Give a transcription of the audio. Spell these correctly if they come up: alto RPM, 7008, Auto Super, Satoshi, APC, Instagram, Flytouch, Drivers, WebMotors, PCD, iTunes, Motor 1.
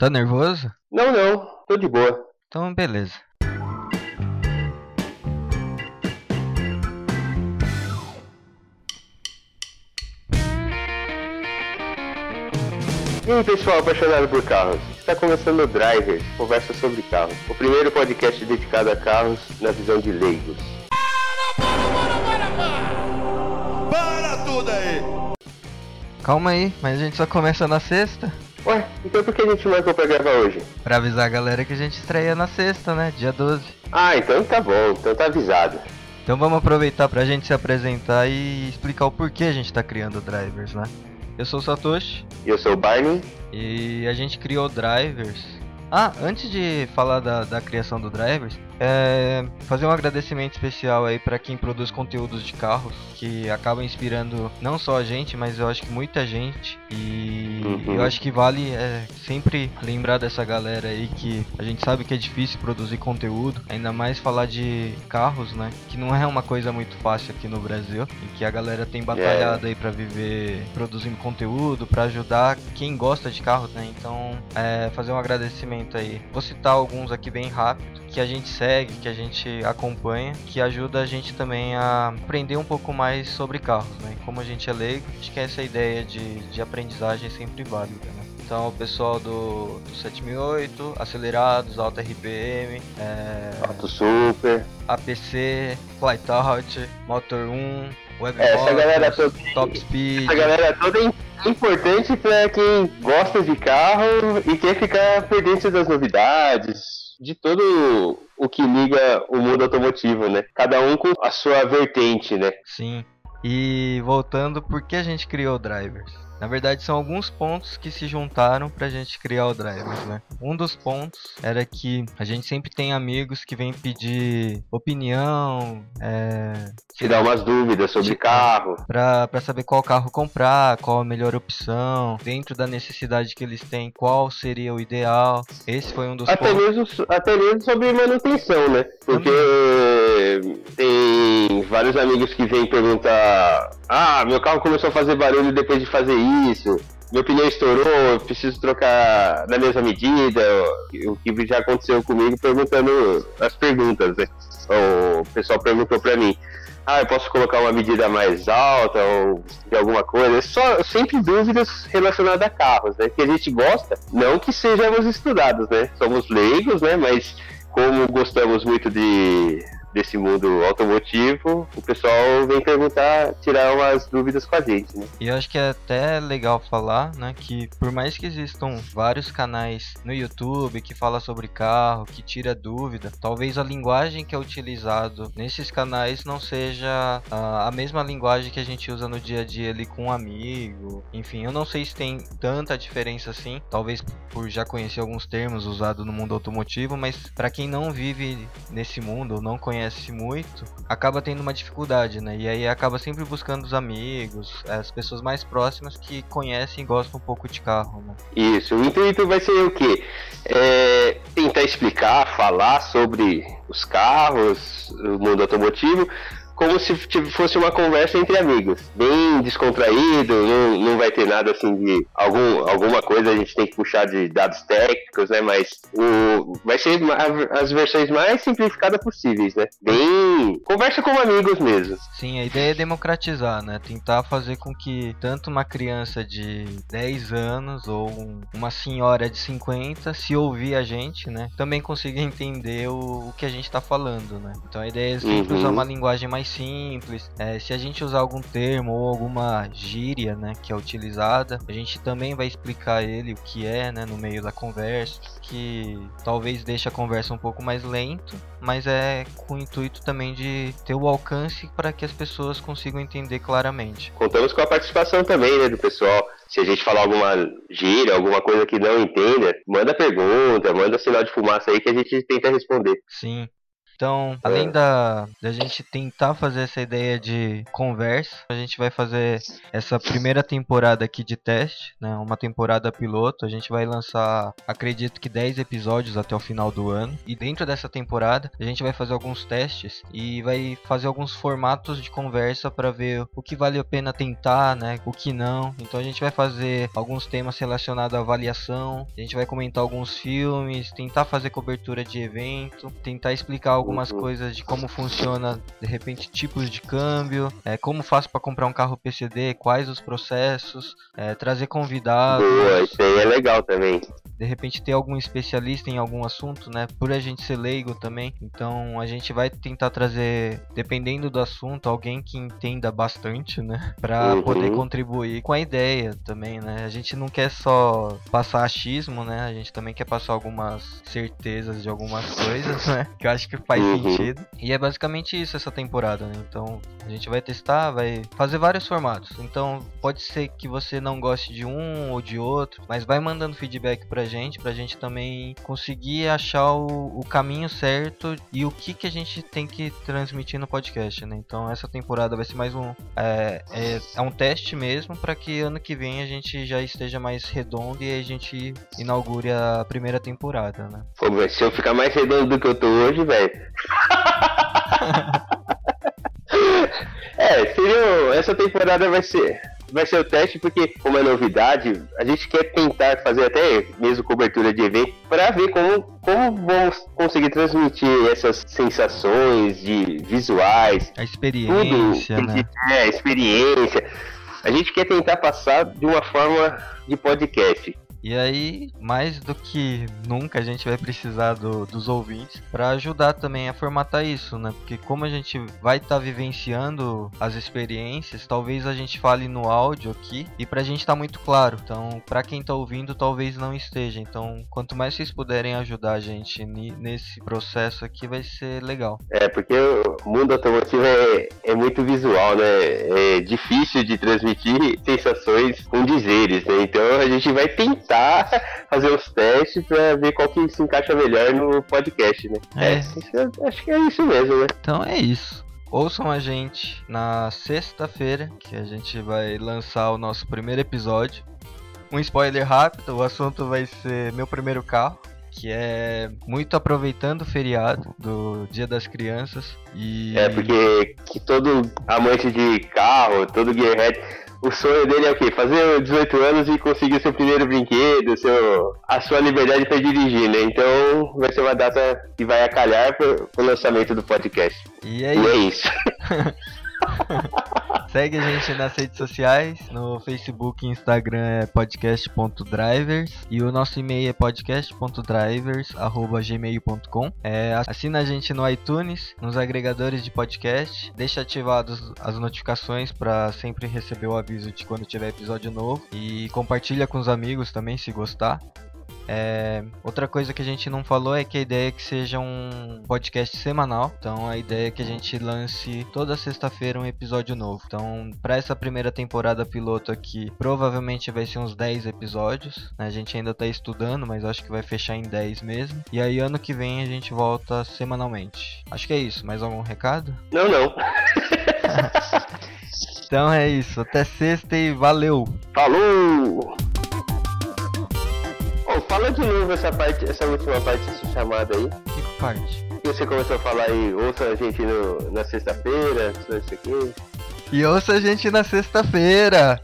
Tá nervoso? Não, tô de boa. Então, beleza. E aí, pessoal apaixonado por carros? Está começando o Drivers, conversa sobre carros. O primeiro podcast dedicado a carros na visão de leigos. Para tudo aí! Calma aí, mas a gente só começa na sexta? Ué, então por que a gente marcou pra gravar hoje? Pra avisar a galera que a gente estreia na sexta, né? Dia 12. Ah, então tá bom, então tá avisado. Então vamos aproveitar pra gente se apresentar e explicar o porquê a gente tá criando o Drivers, né? Eu sou o Satoshi. E eu sou o Barney. E a gente criou o Drivers. Ah, antes de falar da criação do Drivers, fazer um agradecimento especial aí pra quem produz conteúdos de carros, que acaba inspirando não só a gente, mas eu acho que muita gente. E eu acho que vale sempre lembrar dessa galera aí, que a gente sabe que é difícil produzir conteúdo, ainda mais falar de carros, né? Que não é uma coisa muito fácil aqui no Brasil, e que a galera tem batalhado aí pra viver produzindo conteúdo, pra ajudar quem gosta de carros, né? Então, fazer um agradecimento aí. Vou citar alguns aqui bem rápido, que a gente segue, que a gente acompanha, que ajuda a gente também a aprender um pouco mais sobre carros, né? Como a gente é leigo, acho que essa ideia de aprendizagem é sempre válida, né? Então o pessoal do 7008, Acelerados, Alto RPM, Auto Super, APC, Flytouch, Motor 1, WebMotors, Top Speed. Essa galera toda é importante para quem gosta de carro e quer ficar por dentro das novidades, de todo o que liga o mundo automotivo, né? Cada um com a sua vertente, né? Sim. E voltando, por que a gente criou o Drivers? Na verdade, são alguns pontos que se juntaram pra gente criar o Drivers, né? Um dos pontos era que a gente sempre tem amigos que vêm pedir opinião, te dar umas dúvidas sobre carro. Pra saber qual carro comprar, qual a melhor opção, dentro da necessidade que eles têm, qual seria o ideal. Esse foi um dos pontos. Até mesmo sobre manutenção, né? Porque tem vários amigos que vêm perguntar: ah, meu carro começou a fazer barulho depois de fazer isso, meu pneu estourou, eu preciso trocar na mesma medida. O que já aconteceu comigo, perguntando as perguntas, né? O pessoal perguntou pra mim: ah, eu posso colocar uma medida mais alta ou de alguma coisa? Só sempre dúvidas relacionadas a carros, né? Que a gente gosta, não que sejamos estudados, né? Somos leigos, né? Mas como gostamos muito desse mundo automotivo, o pessoal vem perguntar, tirar umas dúvidas com a gente, né? E eu acho que é até legal falar, né, que por mais que existam vários canais no YouTube que fala sobre carro, que tira dúvida, talvez a linguagem que é utilizado nesses canais não seja a mesma linguagem que a gente usa no dia a dia ali com um amigo. Enfim, eu não sei se tem tanta diferença assim, talvez por já conhecer alguns termos usados no mundo automotivo, mas para quem não vive nesse mundo ou não conhece muito, acaba tendo uma dificuldade, né? E aí acaba sempre buscando os amigos, as pessoas mais próximas que conhecem e gostam um pouco de carro, né? Isso, o intuito vai ser o quê? Tentar explicar, falar sobre os carros, o mundo automotivo, como se fosse uma conversa entre amigos, bem descontraído, não vai ter nada assim de alguma coisa a gente tem que puxar de dados técnicos, né? Mas vai ser as versões mais simplificadas possíveis, né? Bem conversa com amigos mesmo. Sim, a ideia é democratizar, né? Tentar fazer com que tanto uma criança de 10 anos ou uma senhora de 50, se ouvir a gente, né, também consiga entender o que a gente tá falando, né? Então a ideia é sempre usar uma linguagem mais simples. Se a gente usar algum termo ou alguma gíria, né, que é utilizada, a gente também vai explicar ele o que é, né, no meio da conversa, que talvez deixe a conversa um pouco mais lento, mas é com o intuito também de ter o alcance para que as pessoas consigam entender claramente. Contamos com a participação também, né, do pessoal. Se a gente falar alguma gíria, alguma coisa que não entenda, manda pergunta, manda sinal de fumaça aí que a gente tenta responder. Sim. Então, além da gente tentar fazer essa ideia de conversa, a gente vai fazer essa primeira temporada aqui de teste, né? Uma temporada piloto. A gente vai lançar, acredito que 10 episódios até o final do ano. E dentro dessa temporada, a gente vai fazer alguns testes e vai fazer alguns formatos de conversa para ver o que vale a pena tentar, né? O que não. Então, a gente vai fazer alguns temas relacionados à avaliação, a gente vai comentar alguns filmes, tentar fazer cobertura de evento, tentar explicar algumas coisas de como funciona, de repente, tipos de câmbio, como faço para comprar um carro PCD, quais os processos, trazer convidados. Boa, isso aí é legal também. De repente ter algum especialista em algum assunto, né? Por a gente ser leigo também. Então a gente vai tentar trazer, dependendo do assunto, alguém que entenda bastante, né? Pra poder contribuir com a ideia também, né? A gente não quer só passar achismo, né? A gente também quer passar algumas certezas de algumas coisas, né? Que eu acho que faz sentido. E é basicamente isso essa temporada, né? Então a gente vai testar, vai fazer vários formatos. Então pode ser que você não goste de um ou de outro, mas vai mandando feedback pra gente também conseguir achar o caminho certo e o que a gente tem que transmitir no podcast, né? Então essa temporada vai ser mais um um teste mesmo, para que ano que vem a gente já esteja mais redondo e a gente inaugure a primeira temporada, né? Pô, véio, se eu ficar mais redondo do que eu tô hoje, velho. Essa temporada vai ser o teste, porque como é novidade, a gente quer tentar fazer até mesmo cobertura de evento para ver como vamos conseguir transmitir essas sensações de visuais, a experiência, tudo, né? A experiência. A gente quer tentar passar de uma forma de podcast. E aí, mais do que nunca, a gente vai precisar dos ouvintes para ajudar também a formatar isso, né? Porque como a gente vai estar vivenciando as experiências, talvez a gente fale no áudio aqui e pra gente tá muito claro. Então, pra quem tá ouvindo, talvez não esteja. Então, quanto mais vocês puderem ajudar a gente nesse processo aqui, vai ser legal. Porque o mundo automotivo é muito visual, né? É difícil de transmitir sensações com dizeres, né? Então, a gente vai tentar fazer os testes pra ver qual que se encaixa melhor no podcast, né? Acho que é isso mesmo, né? Então é isso. Ouçam a gente na sexta-feira, que a gente vai lançar o nosso primeiro episódio. Um spoiler rápido, o assunto vai ser meu primeiro carro, que é muito aproveitando o feriado do Dia das Crianças. E... porque que todo amante de carro, todo gearhead... O sonho dele é o quê? Fazer 18 anos e conseguir seu primeiro brinquedo, a sua liberdade para dirigir, né? Então vai ser uma data que vai acalhar pro lançamento do podcast. E é isso. Segue a gente nas redes sociais, no Facebook e Instagram é podcast.drivers e o nosso e-mail é podcast.drivers@gmail.com. Assina a gente no iTunes, nos agregadores de podcast, deixa ativadas as notificações para sempre receber o aviso de quando tiver episódio novo e compartilha com os amigos também se gostar. Outra coisa que a gente não falou é que a ideia é que seja um podcast semanal. Então a ideia é que a gente lance toda sexta-feira um episódio novo. Então para essa primeira temporada piloto aqui, provavelmente vai ser uns 10 episódios, né? A gente ainda tá estudando, mas acho que vai fechar em 10 mesmo. E aí ano que vem a gente volta semanalmente. Acho que é isso, mais algum recado? Não. Então é isso, até sexta e valeu! Falou! Fala de novo essa última parte dessa chamada aí. Que parte? Que você começou a falar aí, ouça a gente na sexta-feira, isso aqui. E ouça a gente na sexta-feira!